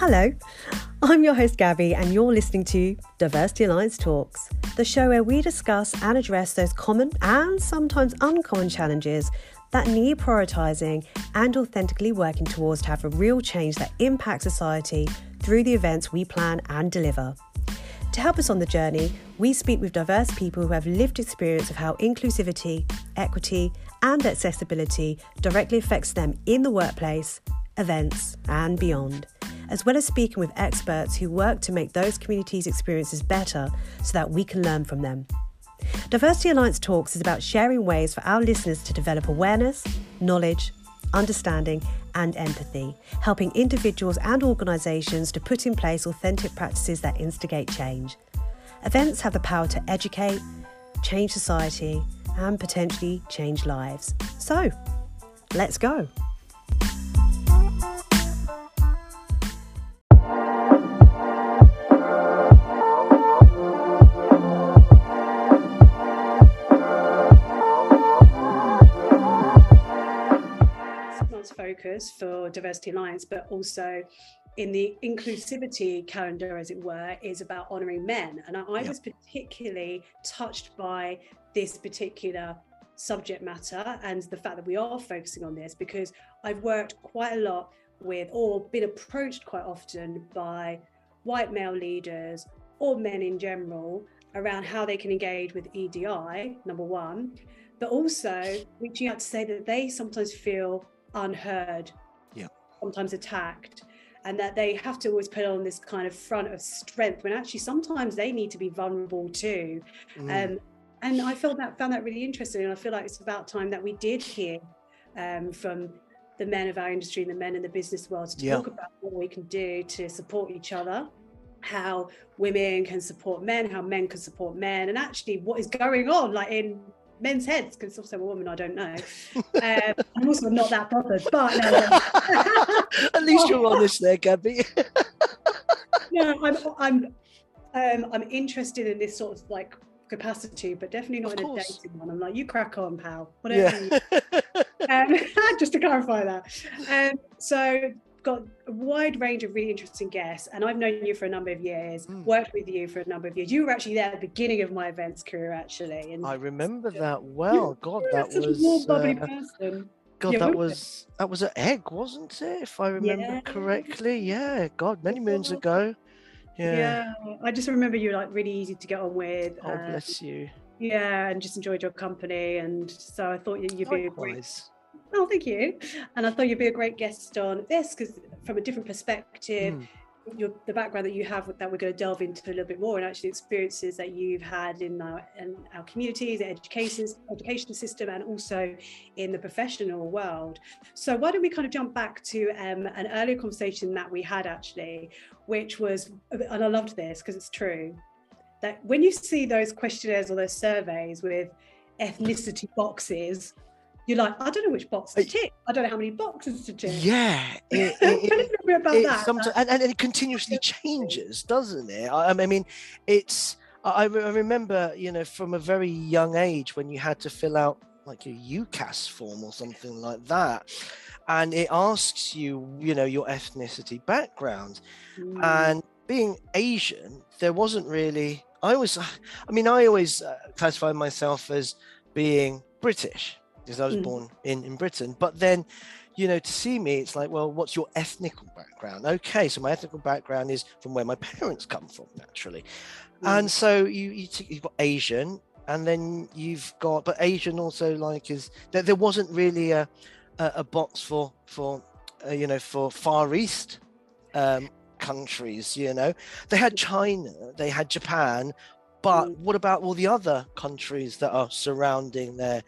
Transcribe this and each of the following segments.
Hello, I'm your host Gabby and you're listening to Diversity Alliance Talks, the show where we discuss and address those common and sometimes uncommon challenges that need prioritising and authentically working towards to have a real change that impacts society through the events we plan and deliver. To help us on the journey, we speak with diverse people who have lived experience of how inclusivity, equity and accessibility directly affects them in the workplace, events and beyond, as well as speaking with experts who work to make those communities' experiences better so that we can learn from them. Diversity Alliance Talks is about sharing ways for our listeners to develop awareness, knowledge, understanding and empathy, helping individuals and organisations to put in place authentic practices that instigate change. Events have the power to educate, change society and potentially change lives. So, let's go. Focus for Diversity Alliance, but also in the inclusivity calendar, as it were, is about honouring men. And I was particularly touched by this particular subject matter and the fact that we are focusing on this, because I've worked quite a lot with, or been approached quite often by, white male leaders or men in general around how they can engage with EDI, number one, but also reaching out to say that they sometimes feel unheard, sometimes attacked, and that they have to always put on this kind of front of strength when actually sometimes they need to be vulnerable too. And I found that really interesting, and I feel like it's about time that we did hear from the men of our industry and the men in the business world to talk about what we can do to support each other, how women can support men, how men can support men, and actually what is going on like in men's heads, because also a woman, I don't know. I'm also not that bothered, but at least you're honest there, Gabby. No, I'm interested in this sort of like capacity, but definitely not in a dating one. I'm like, you crack on, pal. Whatever. Yeah. Just to clarify that. So got a wide range of really interesting guests, and I've known you for a number of years, worked with you for a number of years. You were actually there at the beginning of my events career, actually. And I remember that well. God, that was more bubbly person. God, that was an egg, wasn't it? If I remember correctly, God, many moons ago. Yeah, I just remember you were like really easy to get on with. Oh, bless you. Yeah, and just enjoyed your company, and so I thought you'd be a great. Oh, thank you. And I thought you'd be a great guest on this, because from a different perspective, the background that you have that we're going to delve into a little bit more, and actually experiences that you've had in our communities, the education system, and also in the professional world. So why don't we kind of jump back to an earlier conversation that we had actually, which was, and I loved this because it's true, that when you see those questionnaires or those surveys with ethnicity boxes, you're like, I don't know which box to tick. I don't know how many boxes to tick. Yeah. And it continuously changes, doesn't it? I mean, I remember, from a very young age when you had to fill out like a UCAS form or something like that. And it asks you, your ethnicity background. And being Asian, there wasn't really, I always classify myself as being British, because I was born in Britain. But then, to see me, it's like, well, what's your ethnic background? Okay, so my ethnic background is from where my parents come from, naturally. And so you've got Asian, and then you've got, but Asian also like is, there wasn't really a box for Far East countries, They had China, they had Japan, but what about all the other countries that are surrounding there?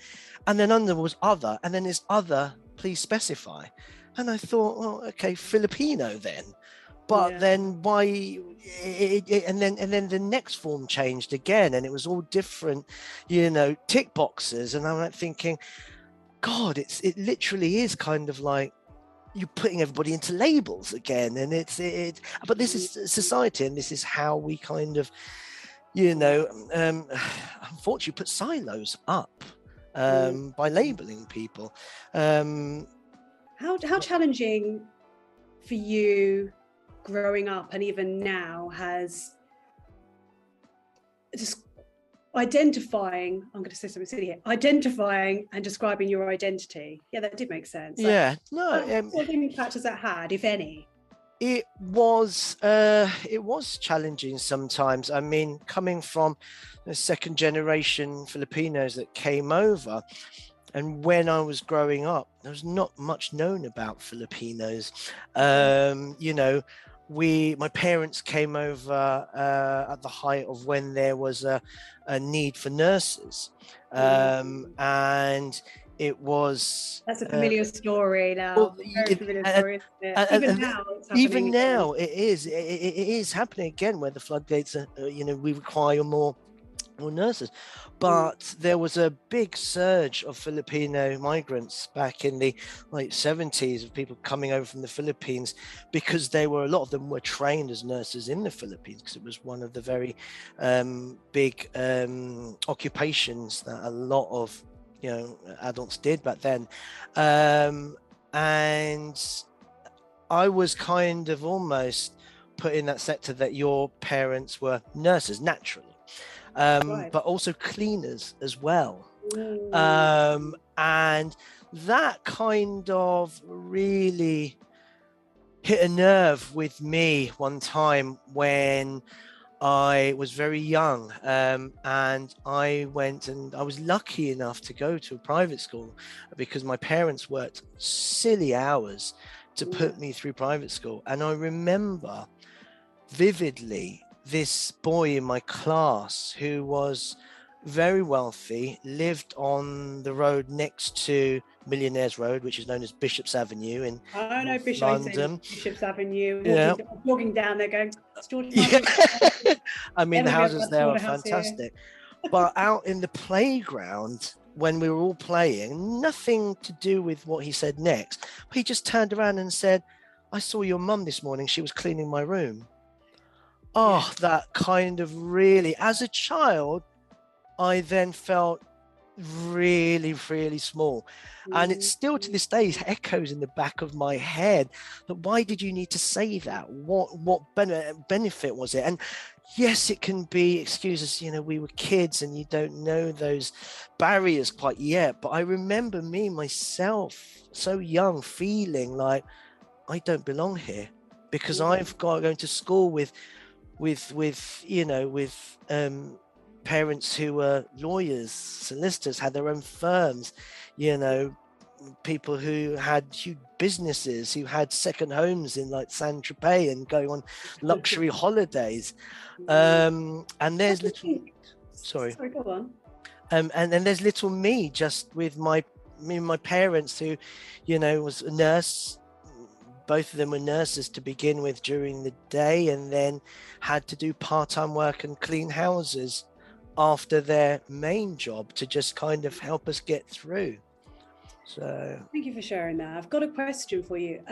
And then under was other, and then there's other, please specify. And I thought, well, okay, Filipino then. But then why? And then the next form changed again, and it was all different, tick boxes. And I'm like thinking, God, it literally is kind of like you're putting everybody into labels again. And but this is society, and this is how we kind of, unfortunately put silos up by labeling people. How challenging for you growing up and even now has just identifying, I'm going to say something silly here, identifying and describing your identity. Yeah, that did make sense. Yeah, like, no. What impact has that had, if any? It was challenging sometimes. I mean, coming from the second generation Filipinos that came over, and when I was growing up, there was not much known about Filipinos. You know, my parents came over at the height of when there was a need for nurses, and it was... That's a familiar story now. Well, very familiar story, isn't it? Even now, it's happening. Even now, it is happening again, where the floodgates are, we require more nurses. But there was a big surge of Filipino migrants back in the late 70s of people coming over from the Philippines, because a lot of them were trained as nurses in the Philippines, because it was one of the very big occupations that a lot of adults did back then. And I was kind of almost put in that sector that your parents were nurses naturally, but also cleaners as well. And that kind of really hit a nerve with me one time when I was very young, and I went, and I was lucky enough to go to a private school because my parents worked silly hours to put me through private school. And I remember vividly this boy in my class who was very wealthy, lived on the road next to Millionaire's Road, which is known as Bishop's Avenue in London. Bishop's Avenue, walking down there going, I mean, the houses there are fantastic. But out in the playground, when we were all playing, nothing to do with what he said next, he just turned around and said, "I saw your mum this morning, she was cleaning my room." Oh, that kind of really, as a child, I then felt really, really small. And it still to this day echoes in the back of my head. But why did you need to say that? What benefit was it? And yes, it can be excuses. We were kids and you don't know those barriers quite yet. But I remember myself, so young, feeling like I don't belong here, because I've got going to school with parents who were lawyers, solicitors, had their own firms, people who had huge businesses, who had second homes in like Saint-Tropez and going on luxury holidays. And there's little, sorry, go on. And then there's little me, just with my parents who, was a nurse. Both of them were nurses to begin with during the day, and then had to do part-time work and clean houses after their main job to just kind of help us get through. So thank you for sharing that. I've got a question for you.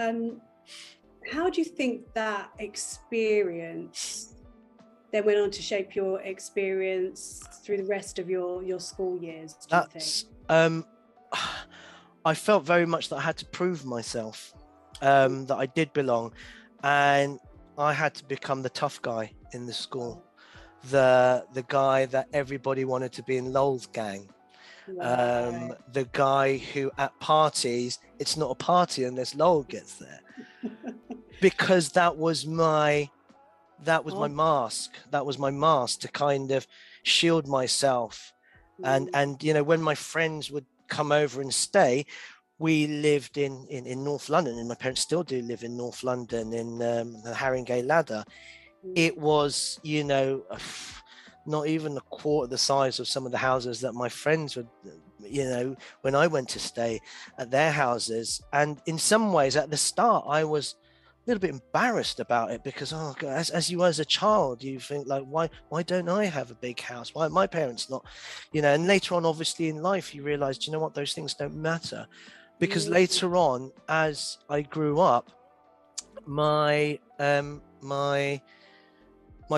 How do you think that experience then went on to shape your experience through the rest of your school years? I felt very much that I had to prove myself. That I did belong, and I had to become the tough guy in the school, the guy that everybody wanted to be in Lowell's gang, the guy who at parties, it's not a party unless Lowell gets there, because that was my mask to kind of shield myself. And when my friends would come over and stay, we lived in North London, and my parents still do live in North London, in the Haringey Ladder. It was, not even a quarter the size of some of the houses that my friends would, when I went to stay at their houses. And in some ways, at the start, I was a little bit embarrassed about it, because, as you were as a child, you think like, why don't I have a big house? Why are my parents not? And later on, obviously in life, you realized, those things don't matter. Because later on, as I grew up, my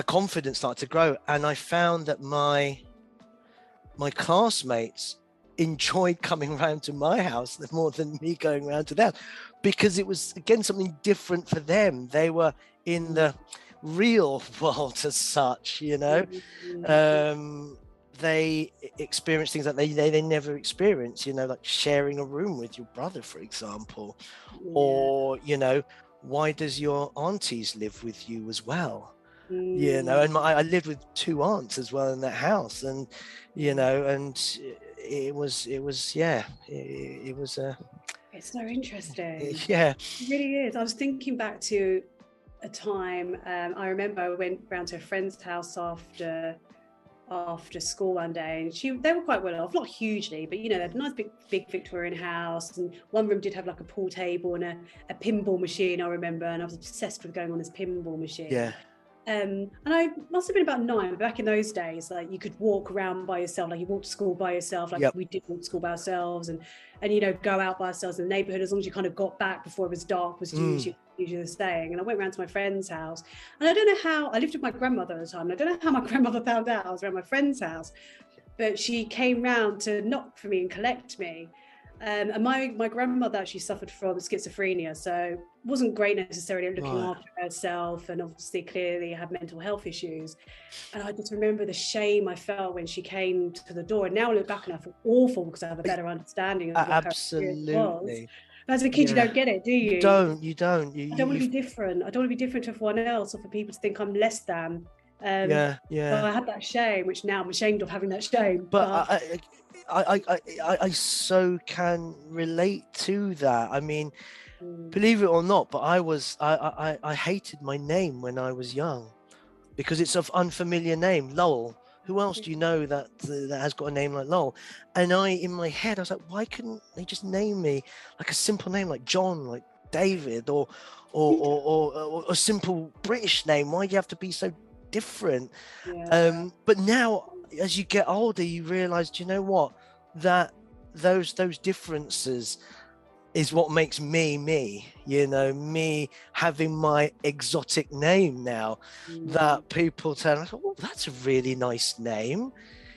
confidence started to grow, and I found that my classmates enjoyed coming round to my house more than me going round to theirs, because it was, again, something different for them. They were in the real world as such, you know. They experience things that they never experience, you know, like sharing a room with your brother, for example, or, you know, why does your aunties live with you as well? You know, and I lived with two aunts as well in that house, and, you know, and it was it's so interesting. Yeah, it really is. I was thinking back to a time, I remember I went round to a friend's house after school one day, and they were quite well off, not hugely, but, you know, they had a nice big Victorian house, and one room did have like a pool table and a pinball machine, I remember, and I was obsessed with going on this pinball machine. Yeah. And I must have been about 9. Back in those days, like, you could walk around by yourself, like you walked to school by yourself, like we did walk to school by ourselves, and you know, go out by ourselves in the neighborhood, as long as you kind of got back before it was dark, was usually the saying. And I went round to my friend's house, and I don't know how, I lived with my grandmother at the time, and I don't know how my grandmother found out I was around my friend's house, but she came round to knock for me and collect me. And my grandmother actually suffered from schizophrenia, so wasn't great necessarily at looking after herself, and obviously clearly had mental health issues. And I just remember the shame I felt when she came to the door. And now I look back and I feel awful, because I have a better understanding of what absolutely her experience was. But as a kid, you don't get it, do you? You don't. I don't want to be different. I don't want to be different to everyone else, or for people to think I'm less than. So I had that shame, which now I'm ashamed of having that shame. But I so can relate to that. I mean, believe it or not, but I hated my name when I was young, because it's an unfamiliar name, Lowell. Who else do you know that has got a name like Lowell? And in my head, I was like, why couldn't they just name me like a simple name, like John, like David, or a simple British name? Why do you have to be so different? But now, as you get older, you realize, do you know what, that those differences is what makes me, you know, me having my exotic name now, that people tell me, oh, that's a really nice name,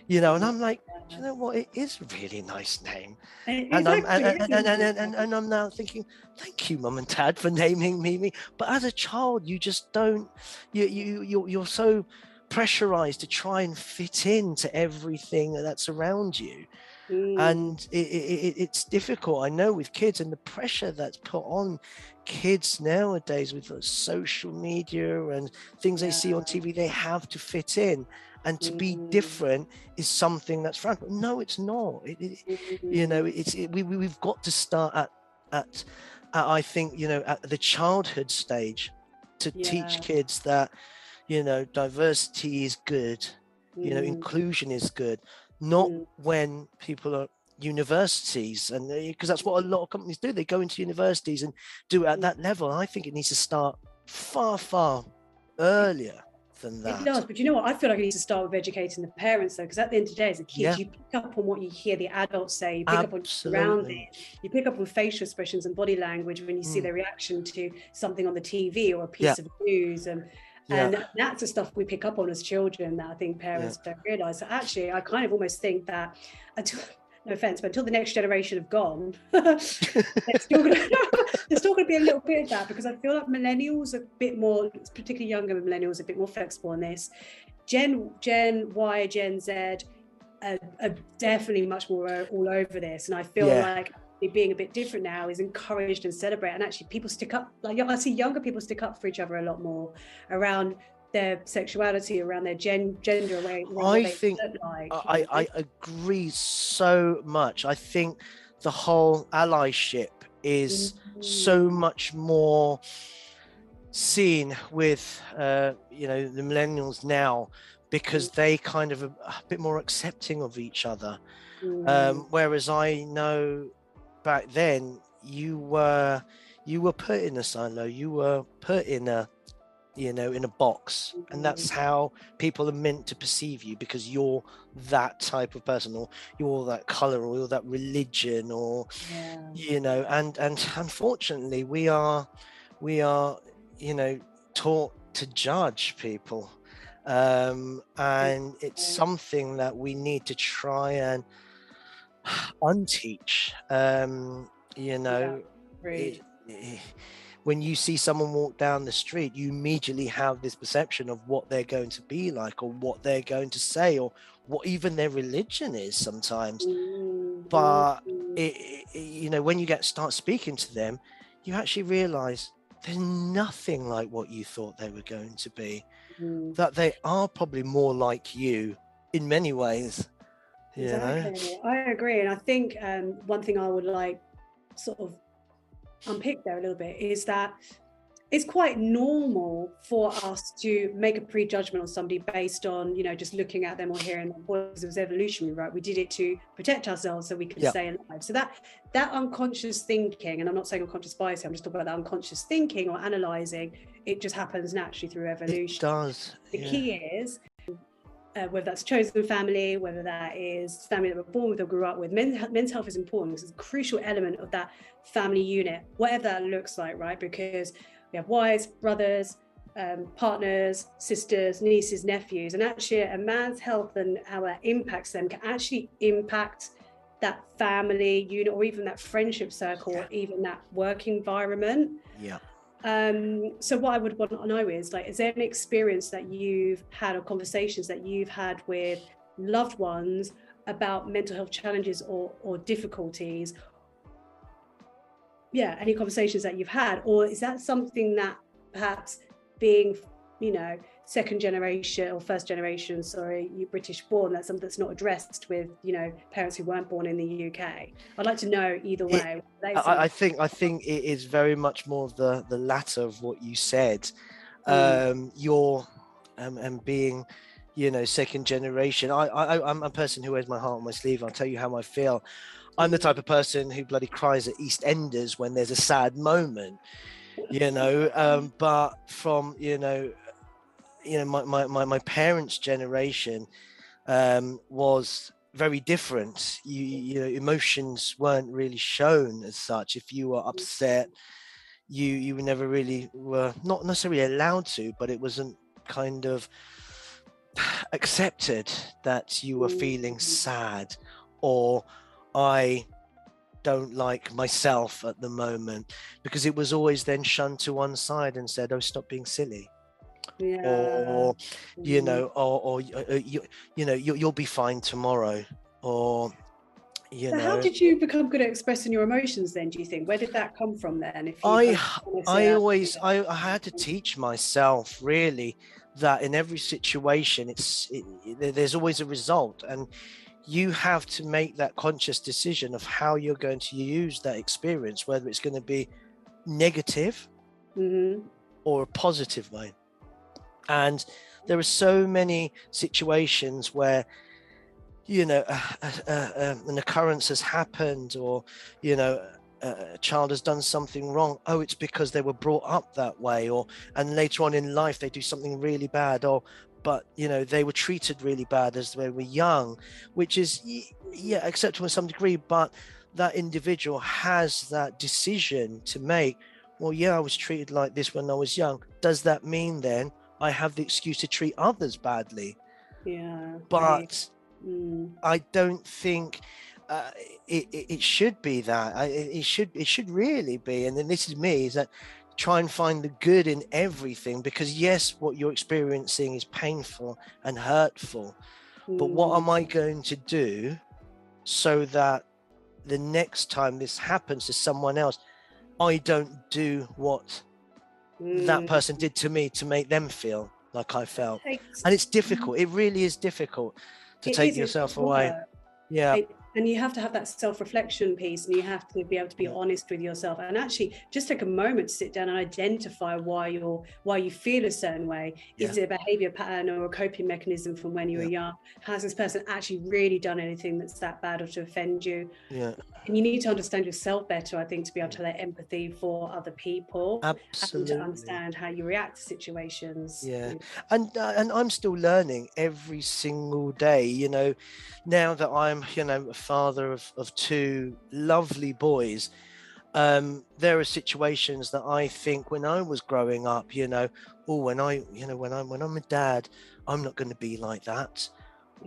you know. And I'm like, do you know what, it is a really nice name. And I'm now thinking, thank you, Mum and Dad, for naming me. But as a child, you just don't, you're so pressurized to try and fit into everything that's around you, and it's difficult, I know, with kids, and the pressure that's put on kids nowadays with social media and things they see on TV. They have to fit in, and to be different is something that's frank. No, it's not. You know, we've got to start at I think, you know, at the childhood stage, to teach kids that, you know, diversity is good, you know, inclusion is good, not when people are universities, and because that's what a lot of companies do, they go into universities and do it at that level. I think it needs to start far earlier than that. It does, but you know what, I feel like I need to start with educating the parents, though, because at the end of the day, as a kid, you pick up on what you hear the adults say, you pick up on surrounding, you pick up on facial expressions and body language when you see their reaction to something on the TV or a piece of news. And that's the stuff we pick up on as children that I think parents don't realise. So actually, I kind of almost think that, until, no offence, but until the next generation have gone, there's still going to be a little bit of that, because I feel like millennials are a bit more, particularly younger millennials, are a bit more flexible on this. Gen Y, Gen Z are definitely much more all over this. And I feel like being a bit different now is encouraged and celebrated, and actually people stick up, like I see younger people stick up for each other a lot more around their sexuality, around their gender. I agree so much. I think the whole allyship is so much more seen with you know, the millennials now, because they kind of a bit more accepting of each other, whereas I know back then you were put in a silo, you were put in a, you know, in a box, and that's how people are meant to perceive you, because you're that type of person, or you're that color, or you're that religion, or you know, and unfortunately we are you know, taught to judge people, and it's something that we need to try and unteach. You know, when you see someone walk down the street, you immediately have this perception of what they're going to be like, or what they're going to say, or what even their religion is sometimes. But you know, when you start speaking to them, you actually realize there's nothing like what you thought they were going to be, that they are probably more like you in many ways. Exactly. I agree. And I think one thing I would like sort of unpick there a little bit is that it's quite normal for us to make a prejudgment on somebody based on, you know, just looking at them or hearing them, because it was evolutionary, right? We did it to protect ourselves so we could stay alive. So that unconscious thinking, and I'm not saying unconscious bias, I'm just talking about that unconscious thinking or analysing, it just happens naturally through evolution. It does. The key is, whether that's chosen family, whether that is family that we're born with or grew up with, men's health is important because it's a crucial element of that family unit, whatever that looks like, right? Because we have wives, brothers, partners, sisters, nieces, nephews, and actually a man's health and how that impacts them can actually impact that family unit or even that friendship circle or even that work environment. Yeah. So what I would want to know is, like, is there an experience that you've had or conversations that you've had with loved ones about mental health challenges or difficulties? Yeah, any conversations that you've had, or is that something that perhaps being, you know, second generation or first generation, you British born, that's something that's not addressed with, you know, parents who weren't born in the UK? I'd like to know either way. I think it is very much more of the latter of what you said. And being, you know, second generation. I'm a person who wears my heart on my sleeve. I'll tell you how I feel. I'm the type of person who bloody cries at EastEnders when there's a sad moment, you know. But from, you know, my parents' generation was very different. You know, emotions weren't really shown as such. If you were upset, you never really were, not necessarily allowed to, but it wasn't kind of accepted that you were feeling sad, or I don't like myself at the moment, because it was always then shunned to one side and said, oh, stop being silly. Yeah. Or, you know, or you know, you'll be fine tomorrow, or, you know. How did you become good at expressing your emotions then, do you think? Where did that come from then? If I had to teach myself, really, that in every situation, there's always a result, and you have to make that conscious decision of how you're going to use that experience, whether it's going to be negative or a positive one. And there are so many situations where, you know, an occurrence has happened, or, you know, a child has done something wrong. Oh, it's because they were brought up that way, and later on in life they do something really bad, but you know, they were treated really bad as they were young, which is acceptable to some degree, but that individual has that decision to make. Well, I was treated like this when I was young. Does that mean then I have the excuse to treat others badly? But I don't think it should be that. It should really be. And then this is me, is that try and find the good in everything, because yes, what you're experiencing is painful and hurtful, but what am I going to do so that the next time this happens to someone else, I don't do what that person did to me to make them feel like I felt. And it's difficult. It really is difficult to take yourself away. Yeah. And you have to have that self-reflection piece, and you have to be able to be honest with yourself, and actually just take a moment to sit down and identify why you feel a certain way. Is it a behavior pattern or a coping mechanism from when you were young? Has this person actually really done anything that's that bad or to offend you? And you need to understand yourself better, I think, to be able to have that empathy for other people. Absolutely. And to understand how you react to situations. And I'm still learning every single day, you know, now that I'm, you know, father of two lovely boys. There are situations that I think when I was growing up, you know, when I'm a dad, I'm not going to be like that.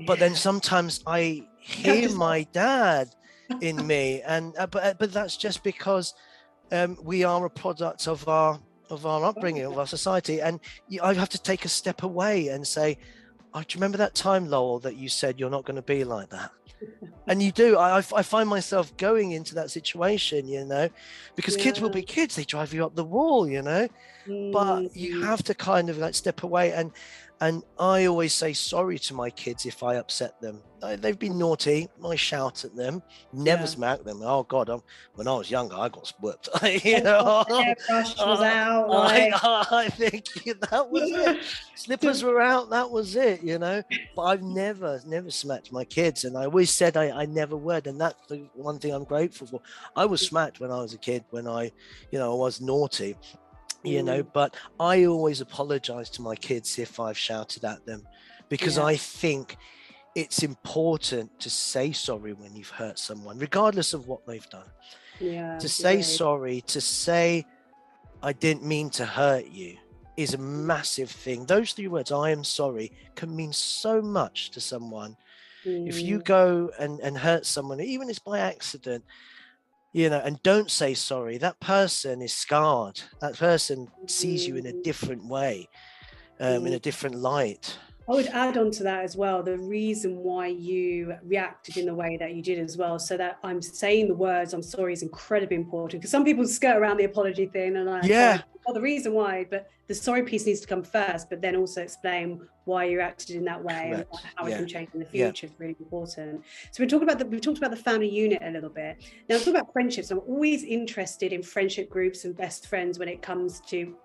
But then sometimes I hear my dad in me, and but that's just because we are a product of our upbringing, of our society. And I have to take a step away and say, oh, do you remember that time, Lowell, that you said you're not going to be like that? And you do. I find myself going into that situation, you know, because kids will be kids. They drive you up the wall, you know, but you have to kind of like step away. And I always say sorry to my kids if I upset them. They've been naughty. I shout at them, never smack them. Oh God, when I was younger, I got whipped. You know, I think that was it. Slippers were out. That was it, you know, but I've never smacked my kids. And I always said I never would. And that's the one thing I'm grateful for. I was smacked when I was a kid, when I, you know, I was naughty. You know, but I always apologize to my kids if I've shouted at them, because I think it's important to say sorry when you've hurt someone, regardless of what they've done. To say sorry, to say, I didn't mean to hurt you, is a massive thing. Those three words, I am sorry, can mean so much to someone. If you go and hurt someone, even if it's by accident, you know, and don't say sorry, that person is scarred. That person sees you in a different way, in a different light. I would add on to that as well, the reason why you reacted in the way that you did as well. So that I'm saying the words, I'm sorry, is incredibly important, because some people skirt around the apology thing and I well, the reason why, but the sorry piece needs to come first, but then also explain why you acted in that way and how it can change in the future is really important. So we talked about the family unit a little bit. Now talk about friendships. I'm always interested in friendship groups and best friends when it comes to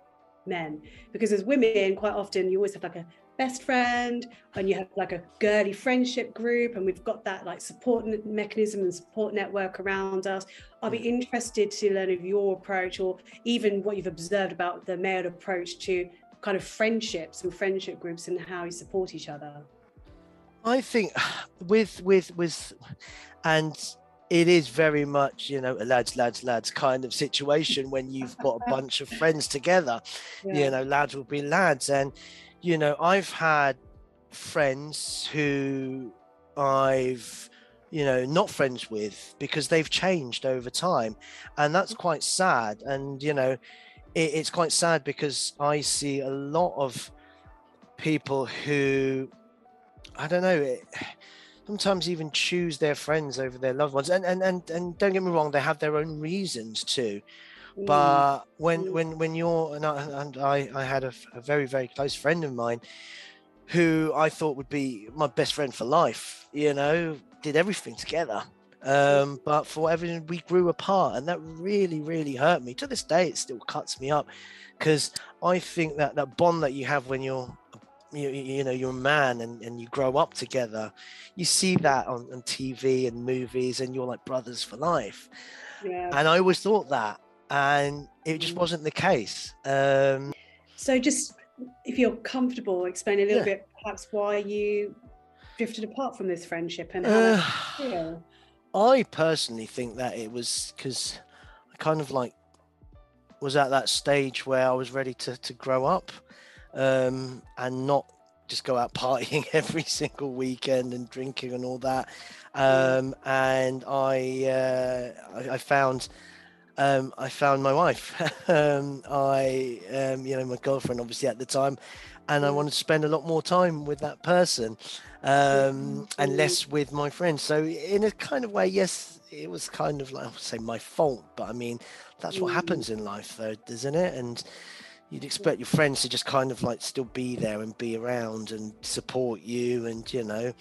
men, because as women, quite often you always have like a best friend and you have like a girly friendship group, and we've got that like support mechanism and support network around us. I'll be interested to learn of your approach, or even what you've observed about the male approach to kind of friendships and friendship groups and how you support each other. I think with and it is very much, you know, a lads kind of situation when you've got a bunch of friends together, you know, lads will be lads. And you know, I've had friends who I've, you know, not friends with because they've changed over time. And that's quite sad. And, you know, it's quite sad because I see a lot of people who, I don't know, sometimes even choose their friends over their loved ones. And don't get me wrong, they have their own reasons too. But when you're, and I had a very, very close friend of mine who I thought would be my best friend for life, you know, did everything together. But for whatever, we grew apart, and that really, really hurt me. To this day, it still cuts me up, because I think that that bond that you have when you're, you know, you're a man and you grow up together, you see that on TV and movies, and you're like brothers for life. And I always thought that. And it just wasn't the case. So just, if you're comfortable, explain a little bit perhaps why you drifted apart from this friendship and how that feel. I personally think that it was because I kind of like was at that stage where I was ready to grow up and not just go out partying every single weekend and drinking and all that. And I found my wife. You know, my girlfriend, obviously at the time, and I wanted to spend a lot more time with that person and less with my friends. So in a kind of way, yes, it was kind of like, I would say my fault, but I mean, that's what happens in life though, doesn't it? And you'd expect your friends to just kind of like still be there and be around and support you, and you know,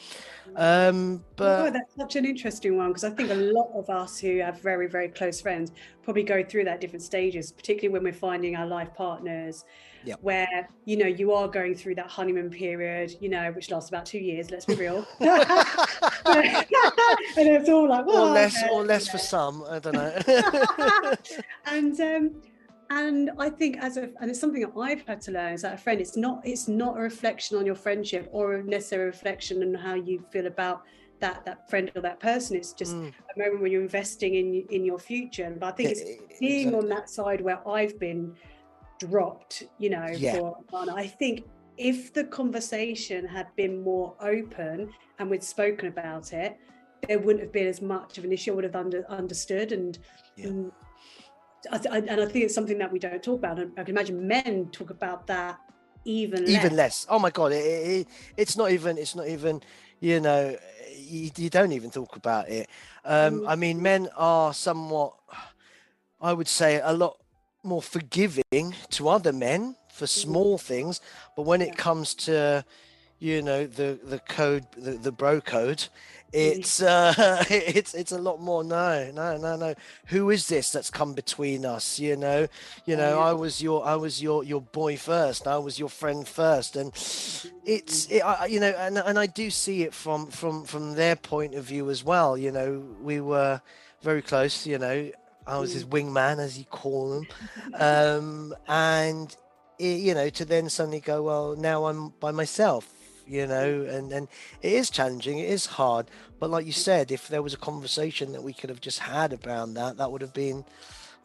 but that's such an interesting one, because I think a lot of us who have very, very close friends probably go through that different stages, particularly when we're finding our life partners, where, you know, you are going through that honeymoon period, you know, which lasts about 2 years, let's be real. And it's all like, well, or less for some, I don't know. And I think and it's something that I've had to learn, is that a friend, it's not a reflection on your friendship or necessarily a reflection on how you feel about that friend or that person. It's just a moment when you're investing in your future. And I think it's being on that side where I've been dropped, you know, for a while. I think if the conversation had been more open and we'd spoken about it, there wouldn't have been as much of an issue. I would have understood and I think it's something that we don't talk about. I can imagine men talk about that even less. Oh my God, it's not even, you know, you don't even talk about it. I mean, men are somewhat, I would say, a lot more forgiving to other men for small things, but when it comes to, you know, the code, the bro code, it's a lot more no, who is this that's come between us, you know, I was your boy first, I was your friend first, and I do see it from their point of view as well. You know, we were very close, you know, I was his wingman, as you call him, and it, you know, to then suddenly go, well, now I'm by myself, you know, and it is challenging, it is hard, but like you said, if there was a conversation that we could have just had around that would have been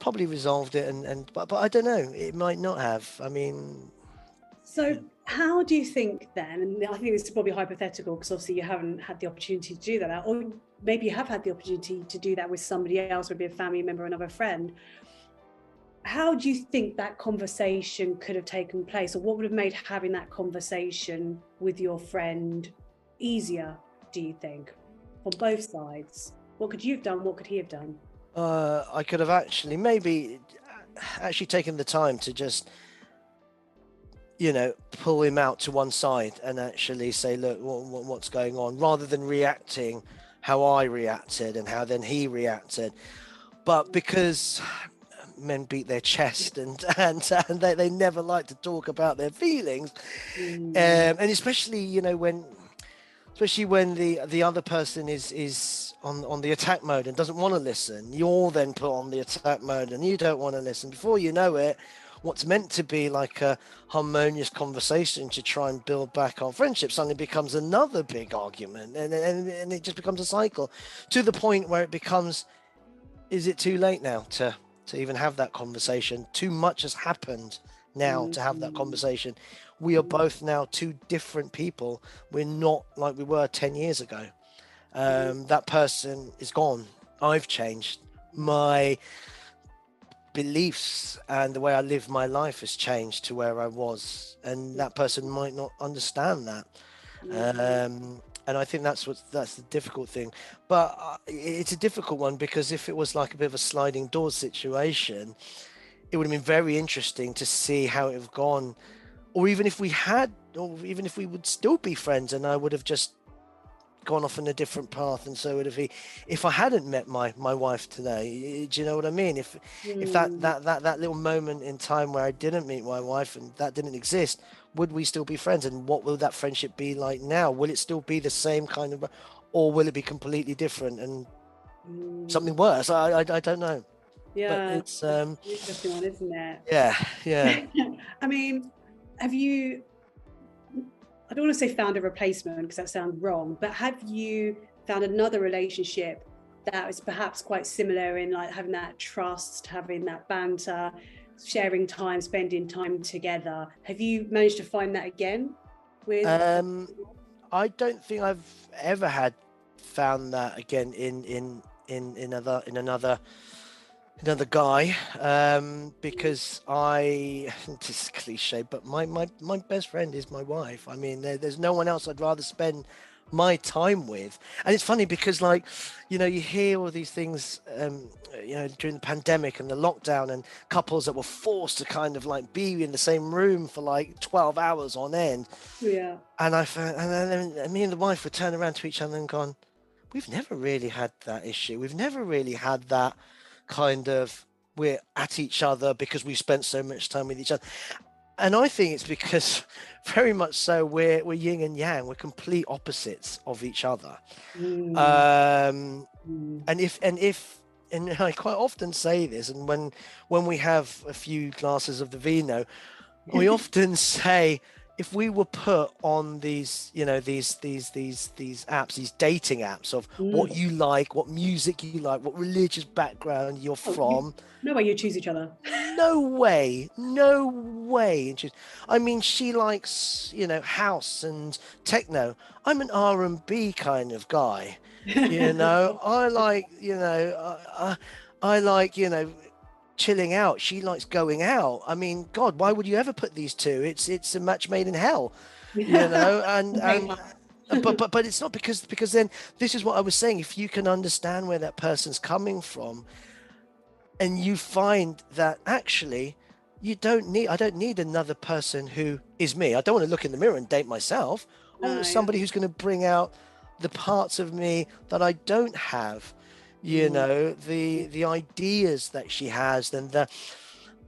probably resolved it, but I don't know, it might not have. I mean, so how do you think then, and I think this is probably hypothetical because obviously you haven't had the opportunity to do that, or maybe you have had the opportunity to do that with somebody else, would be a family member or another friend, how do you think that conversation could have taken place, or what would have made having that conversation with your friend easier, do you think, on both sides? What could you have done, what could he have done? I could have actually taken the time to just, you know, pull him out to one side and actually say, look, what's going on, rather than reacting how I reacted and how then he reacted. But because men beat their chest and they never like to talk about their feelings, and especially, you know, when the other person is on the attack mode and doesn't want to listen, you're then put on the attack mode and you don't want to listen. Before you know it, what's meant to be like a harmonious conversation to try and build back our friendship suddenly becomes another big argument, and it just becomes a cycle, to the point where it becomes, is it too late now to even have that conversation? Too much has happened now to have that conversation. We are both now two different people. We're not like we were 10 years ago. That person is gone. I've changed. My beliefs and the way I live my life has changed to where I was, and that person might not understand that. And I think that's the difficult thing, but it's a difficult one, because if it was like a bit of a sliding door situation, it would have been very interesting to see how it would have gone, or even if we would still be friends and I would have just gone off on a different path, and so would have he, if I hadn't met my wife today. Do you know what I mean? If that little moment in time where I didn't meet my wife and that didn't exist, would we still be friends? And what will that friendship be like now? Will it still be the same kind of, or will it be completely different and something worse? I don't know. Yeah, but it's an interesting one, isn't it? Yeah. I mean, have you? I don't want to say found a replacement because that sounds wrong, but have you found another relationship that is perhaps quite similar in like having that trust, having that banter, sharing time, spending time together? Have you managed to find that again? With I don't think I've ever found that again in another guy, because this is cliche, but my best friend is my wife. I mean, there's no one else I'd rather spend my time with. And it's funny because, like, you know, you hear all these things, you know, during the pandemic and the lockdown, and couples that were forced to kind of like be in the same room for like 12 hours on end. Yeah. And then me and the wife would turn around to each other and gone, we've never really had that issue. We've never really had that kind of, we're at each other because we've spent so much time with each other. And I think it's because very much so we're yin and yang, we're complete opposites of each other. And I quite often say this, and when we have a few glasses of the vino, we often say, if we were put on these, you know, these apps, these dating apps of what you like, what music you like, what religious background you're from. No way you choose each other. No way. I mean, she likes, you know, house and techno. I'm an R&B kind of guy, you know. I like, you know, I like, you know, chilling out, she likes going out. I mean, God, why would you ever put these two? It's a match made in hell, you know. And but it's not, because then this is what I was saying. If you can understand where that person's coming from, and you find that actually you don't need, I don't need another person who is me. I don't want to look in the mirror and date myself. I want somebody who's going to bring out the parts of me that I don't have, you know, the ideas that she has. And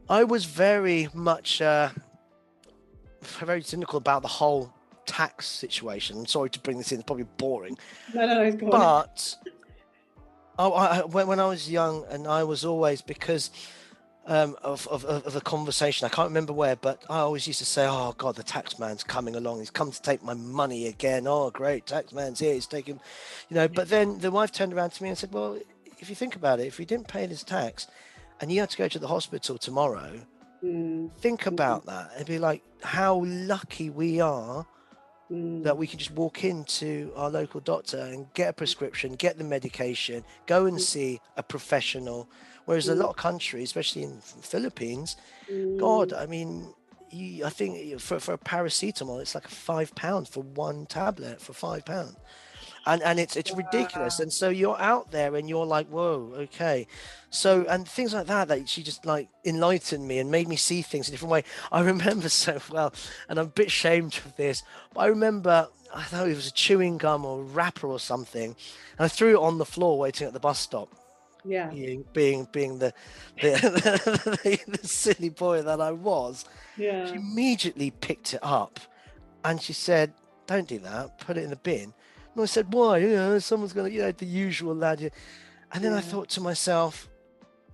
I was very much very cynical about the whole tax situation. I'm sorry to bring this in, it's probably boring. No, it's boring. But when I was young, and I was always, because of a conversation, I can't remember where, but I always used to say, oh God, the tax man's coming along, he's come to take my money again. Oh great, tax man's here, he's taking, you know. But then the wife turned around to me and said, well, if you think about it, if you didn't pay this tax and you had to go to the hospital tomorrow, think about that and be like, how lucky we are that we can just walk into our local doctor and get a prescription, get the medication, go and see a professional. Whereas a lot of countries, especially in the Philippines, God, I mean, I think for a paracetamol, it's like £5 for one tablet, for £5. And it's ridiculous. And so you're out there and you're like, whoa, okay. So, and things like that she just like enlightened me and made me see things a different way. I remember so well, and I'm a bit ashamed of this, but I remember, I thought it was a chewing gum or a wrapper or something, and I threw it on the floor waiting at the bus stop. Yeah, being the silly boy that I was. Yeah, she immediately picked it up and she said, don't do that, put it in the bin. And I said, why? You know, someone's gonna, you know, the usual lad. And then I thought to myself,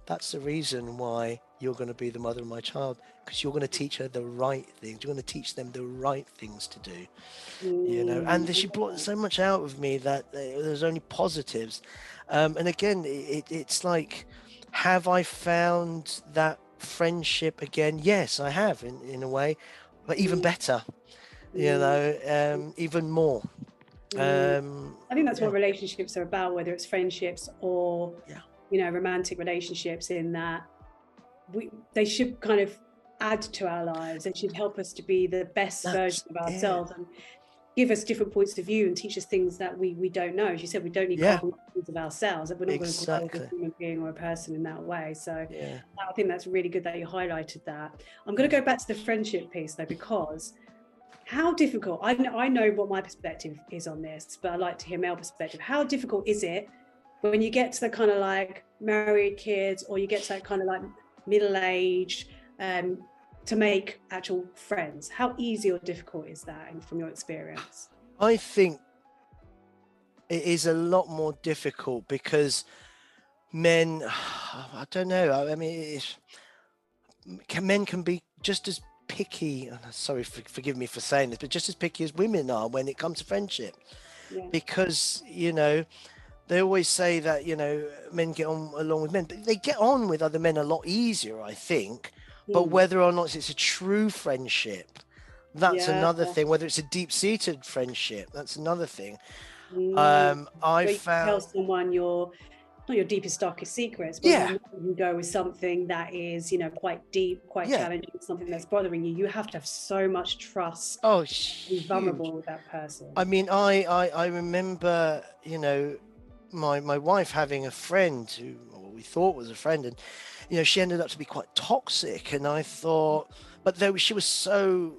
that's the reason why you're going to be the mother of my child, because you're going to teach her the right things. You're going to teach them the right things to do, you know. And she brought so much out of me that there's only positives. And again, it's like, have I found that friendship again? Yes, I have in a way, but even better, you know, even more. I think that's what relationships are about, whether it's friendships or, you know, romantic relationships, in that they should kind of add to our lives. It should help us to be the best version of ourselves and give us different points of view and teach us things that we don't know. As you said, we don't need carbon copies of ourselves, and we're not going to grow as a human being or a person in that way. So I think that's really good that you highlighted that. I'm going to go back to the friendship piece though, because how difficult, I know what my perspective is on this, but I'd like to hear Mel's perspective. How difficult is it when you get to the kind of like married kids, or you get to that kind of like middle-aged, to make actual friends? How easy or difficult is that, and from your experience? I think it is a lot more difficult, because men, I don't know, I mean, men can be just as picky, sorry, forgive me for saying this, but just as picky as women are when it comes to friendship, because, you know, they always say that, you know, men get on along with men, but they get on with other men a lot easier, I think. But whether or not it's a true friendship, that's another thing. Whether it's a deep-seated friendship, that's another thing. I found, tell someone your, not your deepest, darkest secrets, but you go with something that is, you know, quite deep, quite challenging, something that's bothering you. You have to have so much trust. Oh, be vulnerable with that person. I mean, I remember, you know, my wife having a friend who, well, we thought was a friend, and you know, she ended up to be quite toxic. And I thought, but though she was so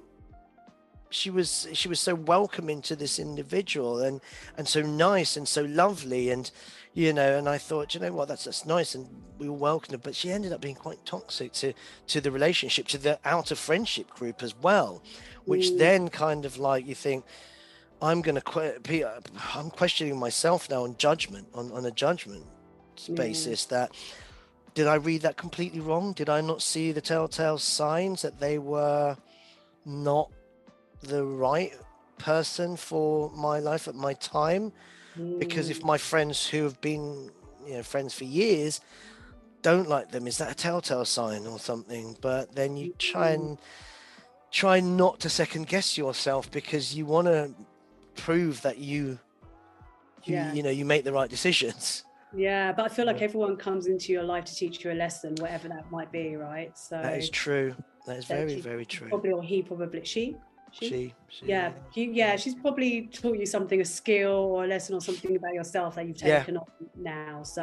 welcoming to this individual, and so nice and so lovely, and you know, and I thought, you know what, that's nice, and we were welcomed her, but she ended up being quite toxic to the relationship, to the outer friendship group as well, which then kind of like, you think, I'm questioning myself now on judgment, on a judgment basis, that did I read that completely wrong? Did I not see the telltale signs that they were not the right person for my life at my time? Because if my friends who have been, you know, friends for years, don't like them, is that a telltale sign or something? But then you try not to second guess yourself, because you want to prove that you make the right decisions. Yeah, but I feel like everyone comes into your life to teach you a lesson, whatever that might be, right? So that is true. That is very, very true. Probably, or he probably, she. Yeah, she's probably taught you something, a skill or a lesson or something about yourself that you've taken on now. So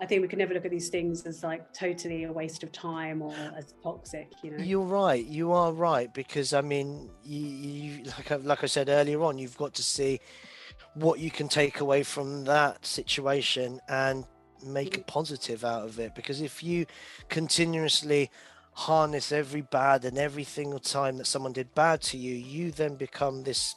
I think we can never look at these things as like totally a waste of time or as toxic, you know. You're right. You are right, because I mean, you like I said earlier on, you've got to see what you can take away from that situation and make a positive out of it. Because if you continuously harness every bad and every single time that someone did bad to you, you then become this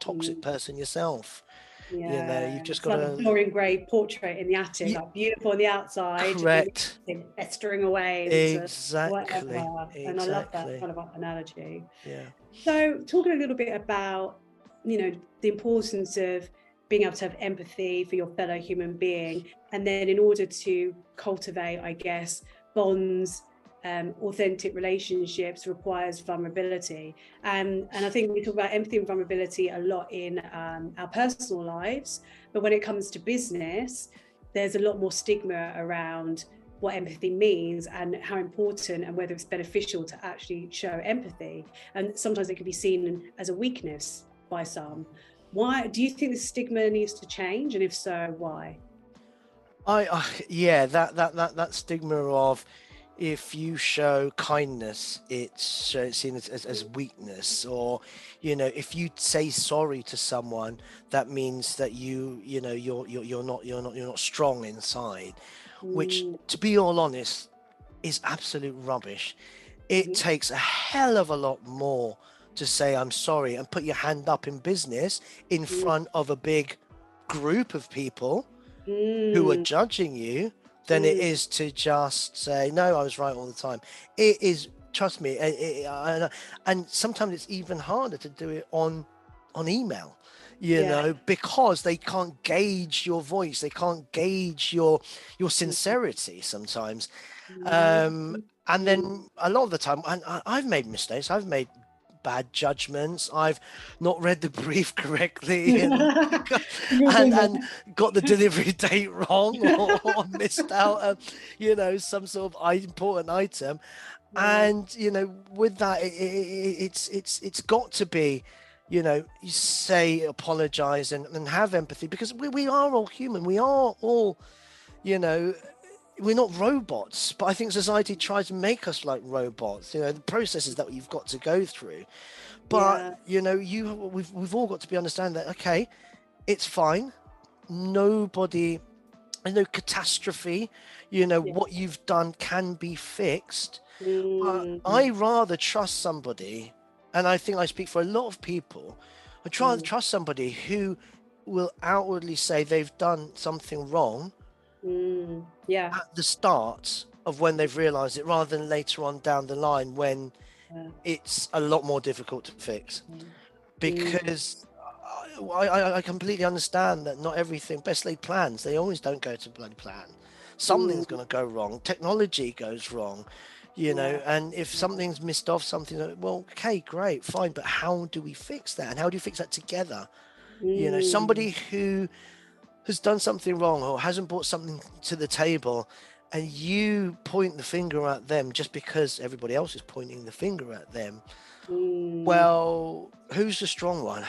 toxic person yourself. Yeah. You know, you've just got a Dorian Gray portrait in the attic, like beautiful on the outside, correct, festering away. Exactly. And I love that kind of analogy. Yeah. So talking a little bit about, you know, the importance of being able to have empathy for your fellow human being, and then in order to cultivate, I guess, bonds, authentic relationships requires vulnerability. And I think we talk about empathy and vulnerability a lot in our personal lives, but when it comes to business, there's a lot more stigma around what empathy means and how important and whether it's beneficial to actually show empathy. And sometimes it can be seen as a weakness by some. Why do you think the stigma needs to change? And if so, why? That stigma of, if you show kindness, it's seen as weakness, or, you know, if you say sorry to someone, that means that you know, you're not strong inside, which, to be all honest, is absolute rubbish. It takes a hell of a lot more to say I'm sorry and put your hand up in business in front of a big group of people who are judging you than it is to just say, no, I was right all the time. It is, trust me, and sometimes it's even harder to do it on email, you know, because they can't gauge your voice, they can't gauge your sincerity sometimes. And then a lot of the time, and I've made mistakes, I've made bad judgments, I've not read the brief correctly and got the delivery date wrong or missed out you know, some sort of important item, and you know, with that it's got to be, you know, you say apologize and have empathy, because we are all human, we are all, you know, we're not robots, but I think society tries to make us like robots, you know, the processes that you've got to go through. But, you know, we've all got to be understand that, okay, it's fine. Nobody, no catastrophe, you know, what you've done can be fixed. I rather trust somebody, and I think I speak for a lot of people, I try to trust somebody who will outwardly say they've done something wrong at the start of when they've realized it, rather than later on down the line when it's a lot more difficult to fix, because I completely understand that not everything, best laid plans, they always don't go to bloody plan. Something's going to go wrong, technology goes wrong, you know, and if something's missed off, something, well, okay, great, fine, but how do we fix that, and how do you fix that together? You know, somebody who has done something wrong or hasn't brought something to the table, and you point the finger at them just because everybody else is pointing the finger at them, well, who's the strong one?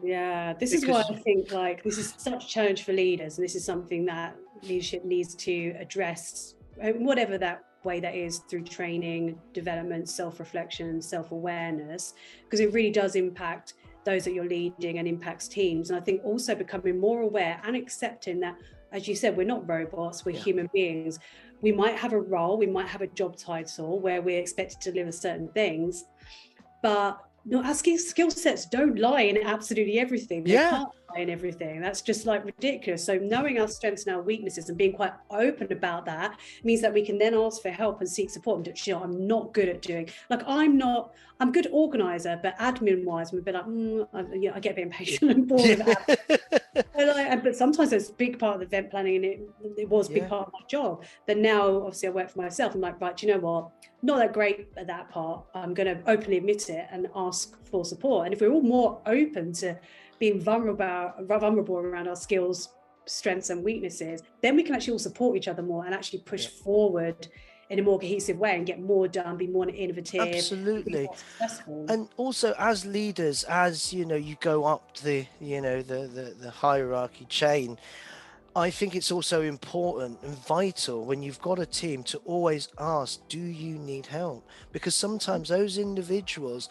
Yeah, this is why I think, like, this is such a challenge for leaders, and this is something that leadership needs to address, whatever that way that is, through training, development, self-reflection, self-awareness, because it really does impact those that you're leading and impacts teams. And I think also becoming more aware and accepting that, as you said, we're not robots, we're human beings. We might have a role, we might have a job title where we're expected to deliver certain things, but our skill sets don't lie in absolutely everything. They can't lie in everything. That's just like ridiculous. So knowing our strengths and our weaknesses and being quite open about that means that we can then ask for help and seek support. And, you know, I'm not good at doing, like, I'm a good organizer, but admin wise, we'd be like, you know, I get a bit impatient and bored of admin. But sometimes it's a big part of the event planning, and it was a big part of my job. But now, obviously, I work for myself. I'm like, right, do you know what? Not that great at that part. I'm going to openly admit it and ask for support. And if we're all more open to being vulnerable around our skills strengths and weaknesses, then we can actually all support each other more and actually push forward in a more cohesive way and get more done, be more innovative. Absolutely. And also as leaders, as you know, you go up the hierarchy chain, I think it's also important and vital when you've got a team to always ask, do you need help? Because sometimes those individuals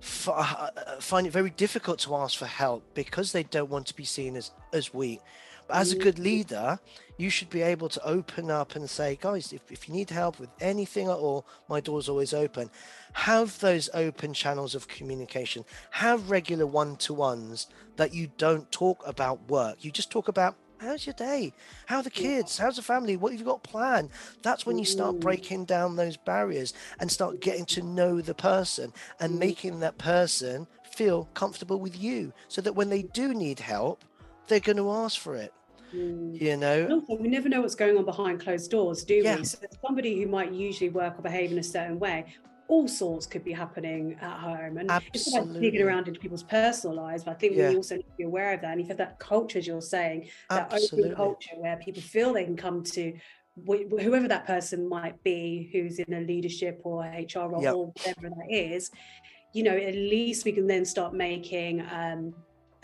find it very difficult to ask for help because they don't want to be seen as weak. But as a good leader, you should be able to open up and say, guys, if you need help with anything at all, my door's always open. Have those open channels of communication. Have regular one-to-ones that you don't talk about work. You just talk about, how's your day? How are the kids? How's the family? What have you got planned? That's when you start breaking down those barriers and start getting to know the person and making that person feel comfortable with you so that when they do need help, they're going to ask for it. You know, and also, we never know what's going on behind closed doors, do we? So somebody who might usually work or behave in a certain way, all sorts could be happening at home, and it's about digging around into people's personal lives. But I think we also need to be aware of that, and if that culture, as you're saying, that open culture where people feel they can come to whoever that person might be, who's in a leadership or HR role or whatever that is, you know, at least we can then start making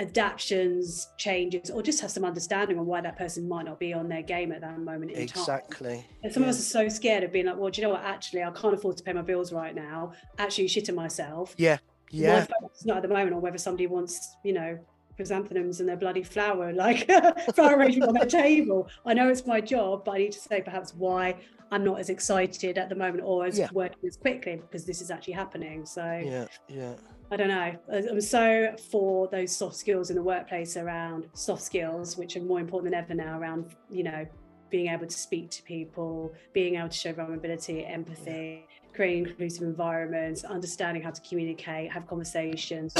adaptations, changes, or just have some understanding on why that person might not be on their game at that moment in time. Exactly. And some of us are so scared of being like, well, do you know what, actually, I can't afford to pay my bills right now. Actually, shitting myself. Yeah. My focus is not at the moment on whether somebody wants, you know, chrysanthemums and their bloody flower, like flower arrangement on their table. I know it's my job, but I need to say perhaps why I'm not as excited at the moment or as working as quickly because this is actually happening. So yeah. I don't know. I'm so for those soft skills in the workplace around soft skills, which are more important than ever now around, you know, being able to speak to people, being able to show vulnerability, empathy, creating inclusive environments, understanding how to communicate, have conversations,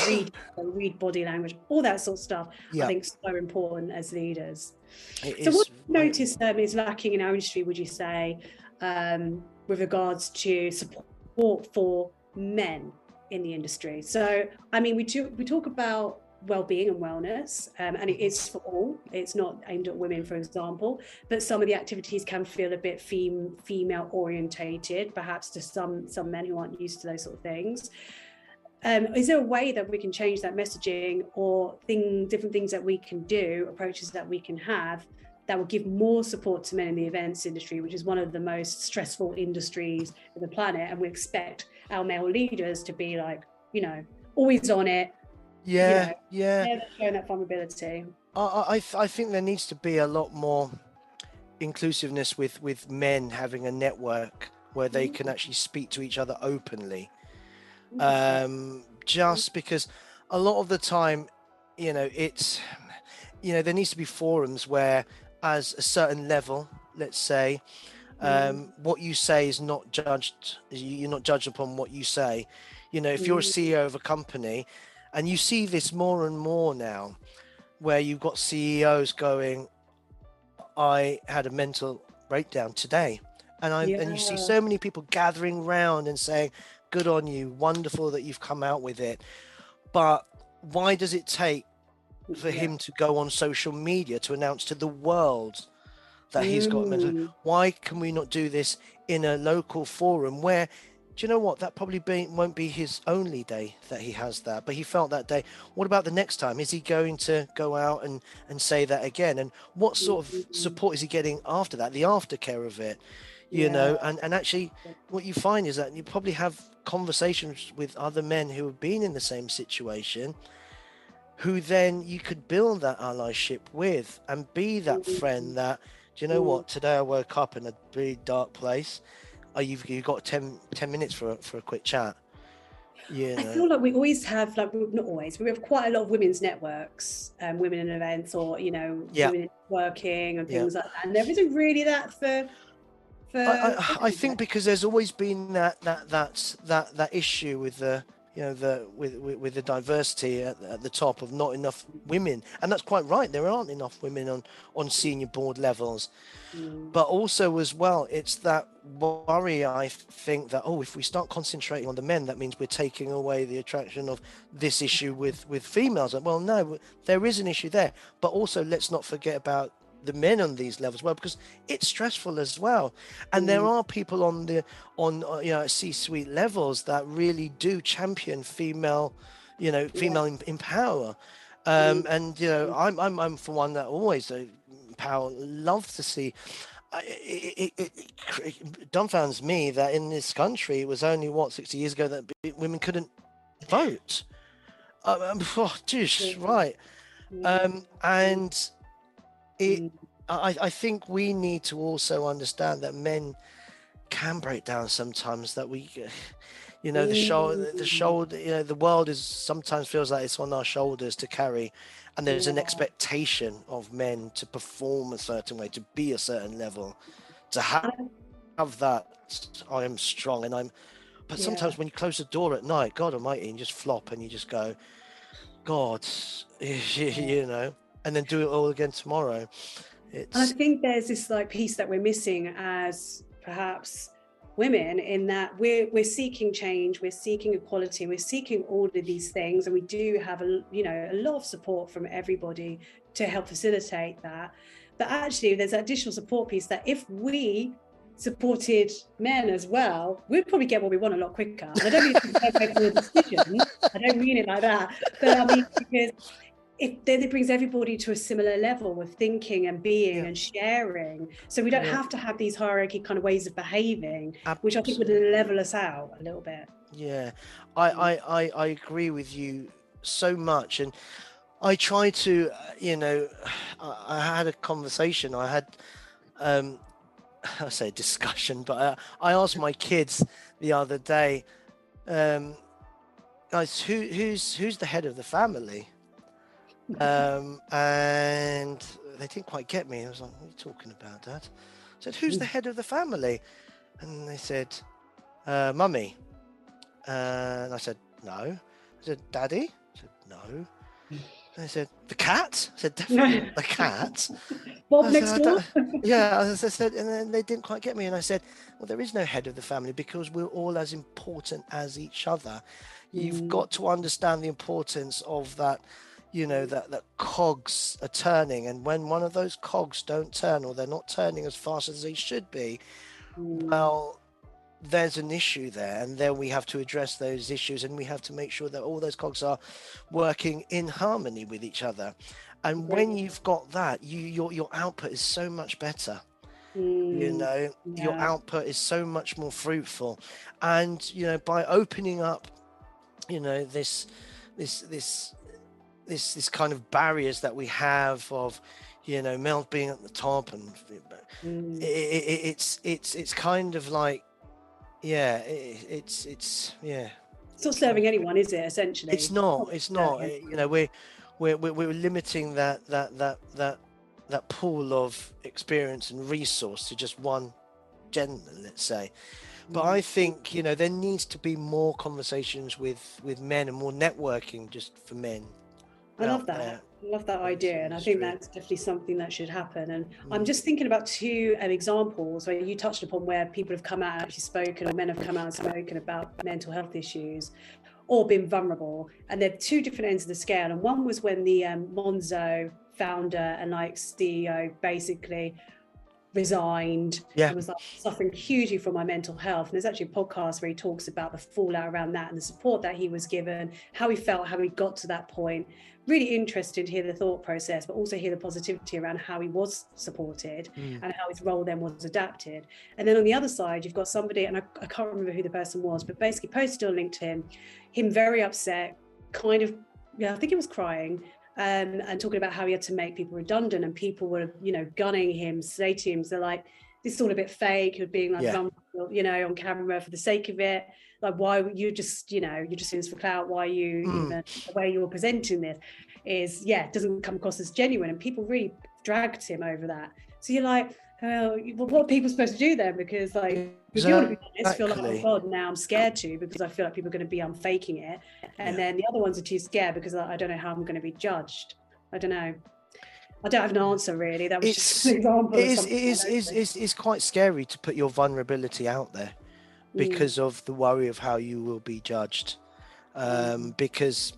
read body language, all that sort of stuff. I think so important as leaders. It so is, what do you notice is lacking in our industry, would you say, with regards to support for men in the industry? So I mean, we talk about well-being and wellness, and it is for all. It's not aimed at women, for example, but some of the activities can feel a bit female orientated, perhaps to some men who aren't used to those sort of things. Is there a way that we can change that messaging, or different things that we can do, approaches that we can have that will give more support to men in the events industry, which is one of the most stressful industries on the planet, and we expect our male leaders to be like, you know, always on it. Showing that vulnerability. I think there needs to be a lot more inclusiveness with men having a network where they can actually speak to each other openly. Just because a lot of the time, you know, it's, you know, there needs to be forums where, as a certain level, let's say, what you say is not judged. You're not judged upon what you say. You know, if you're a CEO of a company, and you see this more and more now, where you've got CEOs going, I had a mental breakdown today. And you see so many people gathering round and saying, good on you, wonderful that you've come out with it. But why does it take for him to go on social media to announce to the world that he's got mental? Why can we not do this in a local forum where, do you know what, that probably won't be his only day that he has that, but he felt that day. What about the next time? Is he going to go out and say that again? And what sort of support is he getting after that, the aftercare of it, you know? And actually what you find is that you probably have conversations with other men who have been in the same situation, who then you could build that allyship with and be that friend that, do you know what, today I woke up in a really dark place. You've got 10 minutes for a quick chat. Yeah, I feel like we always have, like, not always, we have quite a lot of women's networks, women in events, or, you know, women working and things like that. And there isn't really that for I think because there's always been that issue with the you know, with the diversity at the top of not enough women. And that's quite right. There aren't enough women on senior board levels. Mm. But also as well, it's that worry, I think, that, oh, if we start concentrating on the men, that means we're taking away the attraction of this issue with females. Well, no, there is an issue there. But also, let's not forget about the men on these levels, well, because it's stressful as well, and there are people on C-suite levels that really do champion female in power, and I'm for one that always power love to see. It dumbfounds me that in this country it was only 60 years ago that women couldn't vote. And I think we need to also understand that men can break down sometimes, that we, the shoulder, the world is sometimes feels like it's on our shoulders to carry. And there's an expectation of men to perform a certain way, to be a certain level, to have that, I am strong. But sometimes when you close the door at night, God almighty, and just flop and you just go, God, and then do it all again tomorrow. I think there's this piece that we're missing as perhaps women, in that we're seeking change, we're seeking equality, we're seeking all of these things, and we do have a lot of support from everybody to help facilitate that. But actually, there's an additional support piece that if we supported men as well, we'd probably get what we want a lot quicker. And I don't mean it's a decision. I don't mean it like that. But I mean, because it brings everybody to a similar level of thinking and being and sharing. So we don't have to have these hierarchy kind of ways of behaving, which I think would level us out a little bit. Yeah, I agree with you so much. And I try to, I had a conversation. I had, I say discussion, but I asked my kids the other day, guys, who's the head of the family? And they didn't quite get me. I was like, what are you talking about, Dad? I said, who's the head of the family? And they said, Mummy. And I said, no. I said, Daddy? I said, no. And they said, the cat? I said, definitely the cat. Bob next door? Yeah, I said, and then they didn't quite get me. And I said, well, there is no head of the family, because we're all as important as each other. You've got to understand the importance of that. That cogs are turning, and when one of those cogs don't turn, or they're not turning as fast as they should be, well, there's an issue there, and then we have to address those issues, and we have to make sure that all those cogs are working in harmony with each other. And when you've got that, your output is so much better. Your output is so much more fruitful, and by opening up, this kind of barriers that we have of, male being at the top, and it's kind of like, it's not serving anyone, is it? Essentially, it's not. We're limiting that pool of experience and resource to just one gender, let's say. But I think, there needs to be more conversations with men, and more networking just for men. I love that. I love that idea. And I think that's definitely something that should happen. And I'm just thinking about two examples where you touched upon, where people have come out and actually spoken, or men have come out and spoken about mental health issues or been vulnerable. And they're two different ends of the scale. And one was when the Monzo founder and CEO basically resigned. Yeah. It was suffering hugely from my mental health. And there's actually a podcast where he talks about the fallout around that and the support that he was given, how he felt, how he got to that point. Really interested to hear the thought process, but also hear the positivity around how he was supported and how his role then was adapted. And then on the other side, you've got somebody, and I can't remember who the person was, but basically posted on LinkedIn, him very upset, kind of, I think he was crying, and talking about how he had to make people redundant, and people were, gunning him, slating him. So this is all a bit fake. You're being on camera for the sake of it. Why you just, you're just doing this for clout. Why you even the way you're presenting this is, it doesn't come across as genuine. And people really dragged him over that. So you're like, well, what are people supposed to do then? Because like, if you want to be honest, feel like, oh God, now I'm scared to, because I feel like people are going to be, I'm faking it. And then the other ones are too scared because I don't know how I'm going to be judged. I don't know. I don't have an answer really. That was just an example. It's quite scary to put your vulnerability out there because of the worry of how you will be judged. Because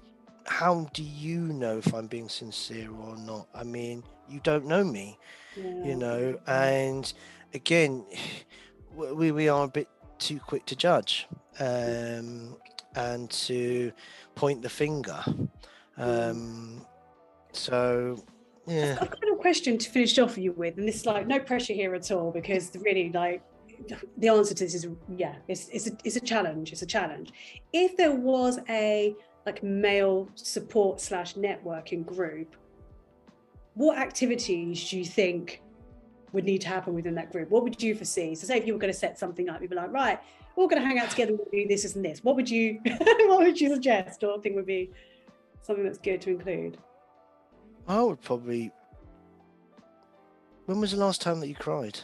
how do you know if I'm being sincere or not? I mean, you don't know me, you know, and again, we are a bit too quick to judge and to point the finger. So, yeah. I've got a question to finish off you with, and this is like no pressure here at all, because really like the answer to this is, yeah, it's a challenge. It's a challenge. If there was a like male support / networking group, what activities do you think would need to happen within that group? What would you foresee? So say if you were going to set something up, you'd be like, right, we're all going to hang out together, we'll do this, this and this. What would you, what would you suggest or think would be something that's good to include? I would probably, when was the last time that you cried?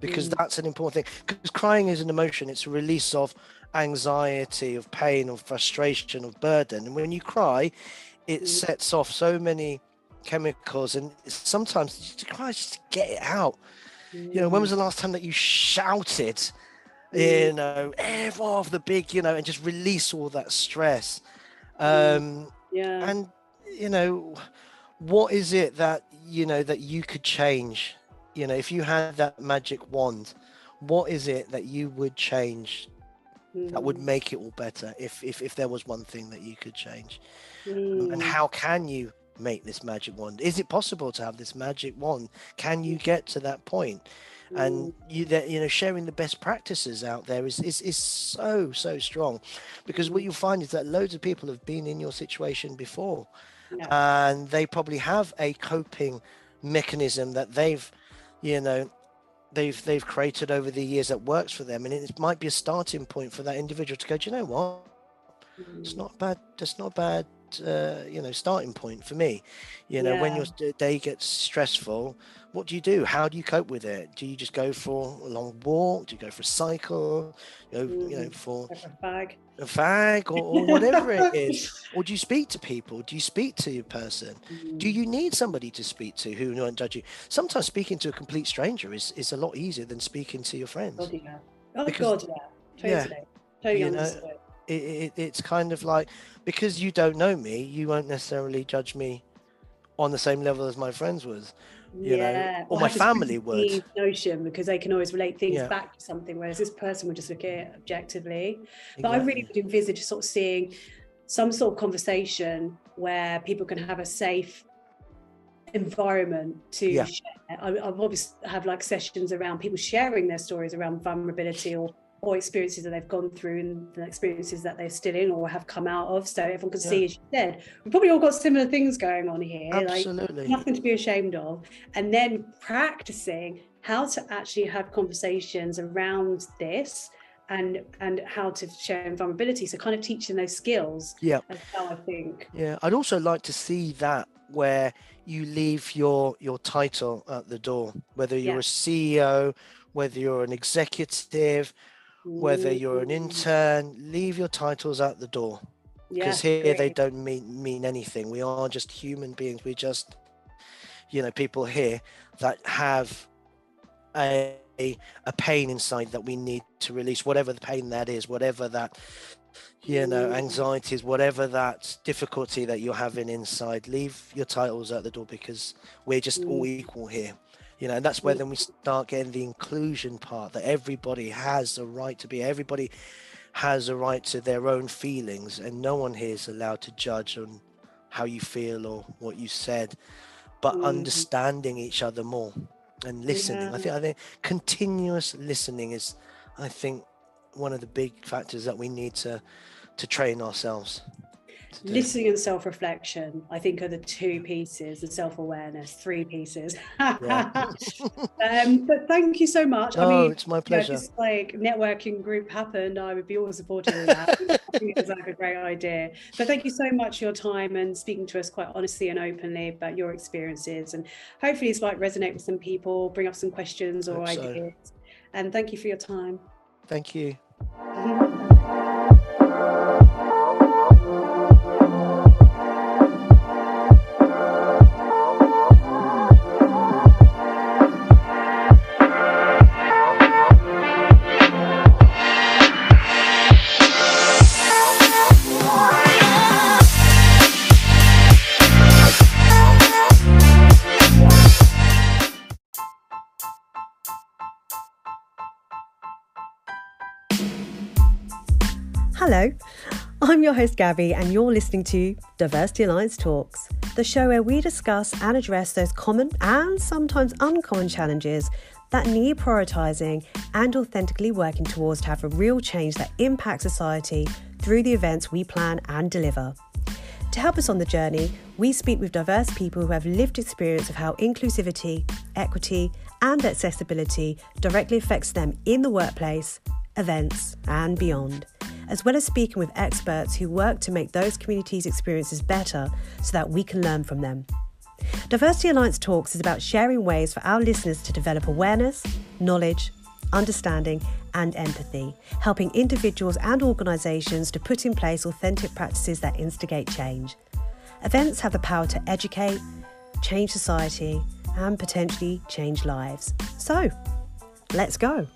Because that's an important thing, because crying is an emotion. It's a release of anxiety, of pain, of frustration, of burden. And when you cry, it sets off so many chemicals, and sometimes you just cry just to get it out. You know, when was the last time that you shouted, you know, every of the big, you know, and just release all that stress? Yeah. And you know, what is it that, you know, that you could change? You know, if you had that magic wand, what is it that you would change that would make it all better, if there was one thing that you could change? And how can you make this magic wand? Is it possible to have this magic wand? Can you get to that point? And you know, sharing the best practices out there is so strong, because what you'll find is that loads of people have been in your situation before, and they probably have a coping mechanism that they've, you know, they've created over the years that works for them, and it might be a starting point for that individual to go, do you know what, it's not bad, that's not bad, you know, starting point for me. You know, when your day gets stressful, what do you do? How do you cope with it? Do you just go for a long walk? Do you go for a cycle? You know, for a fag or whatever it is? Or do you speak to people? Do you speak to your person? Do you need somebody to speak to who won't judge you? Sometimes speaking to a complete stranger is a lot easier than speaking to your friends. Totally. It's kind of like, because you don't know me, you won't necessarily judge me on the same level as my friends would, you know, or my family would. Notion, because they can always relate things back to something, whereas this person would just look at it objectively. But I really would envisage sort of seeing some sort of conversation where people can have a safe environment to share. I've obviously have like sessions around people sharing their stories around vulnerability or experiences that they've gone through and the experiences that they're still in or have come out of, so everyone can see, as you said, we've probably all got similar things going on here. Absolutely. Like nothing to be ashamed of, and then practicing how to actually have conversations around this and how to share vulnerability, so kind of teaching those skills. I think I'd also like to see that where you leave your title at the door, whether you're a CEO, whether you're an executive, whether you're an intern, leave your titles at the door, because here they don't mean anything. We are just human beings. We just, you know, people here that have a pain inside that we need to release, whatever the pain that is, whatever that, you know, anxieties, whatever that difficulty that you're having inside, leave your titles at the door, because we're just all equal here. You know, and that's where then we start getting the inclusion part, that everybody has a right to be, everybody has a right to their own feelings, and no one here is allowed to judge on how you feel or what you said, but understanding each other more and listening. I think continuous listening is, I think, one of the big factors that we need to train ourselves. Listening and self-reflection, I think, are the two pieces, the self-awareness, three pieces. Yeah. But thank you so much. No, I mean, it's my pleasure. You know, just like networking group happened, I would be all supportive of that. I think it's like a great idea. But thank you so much for your time and speaking to us quite honestly and openly about your experiences. And hopefully it's like resonate with some people, bring up some questions or ideas. So. And thank you for your time. Thank you. Hello, I'm your host Gabby and you're listening to Diversity Alliance Talks, the show where we discuss and address those common and sometimes uncommon challenges that need prioritising and authentically working towards to have a real change that impacts society through the events we plan and deliver. To help us on the journey, we speak with diverse people who have lived experience of how inclusivity, equity and accessibility directly affects them in the workplace, events and beyond, as well as speaking with experts who work to make those communities' experiences better so that we can learn from them. Diversity Alliance Talks is about sharing ways for our listeners to develop awareness, knowledge, understanding and empathy, helping individuals and organisations to put in place authentic practices that instigate change. Events have the power to educate, change society and potentially change lives. So, let's go.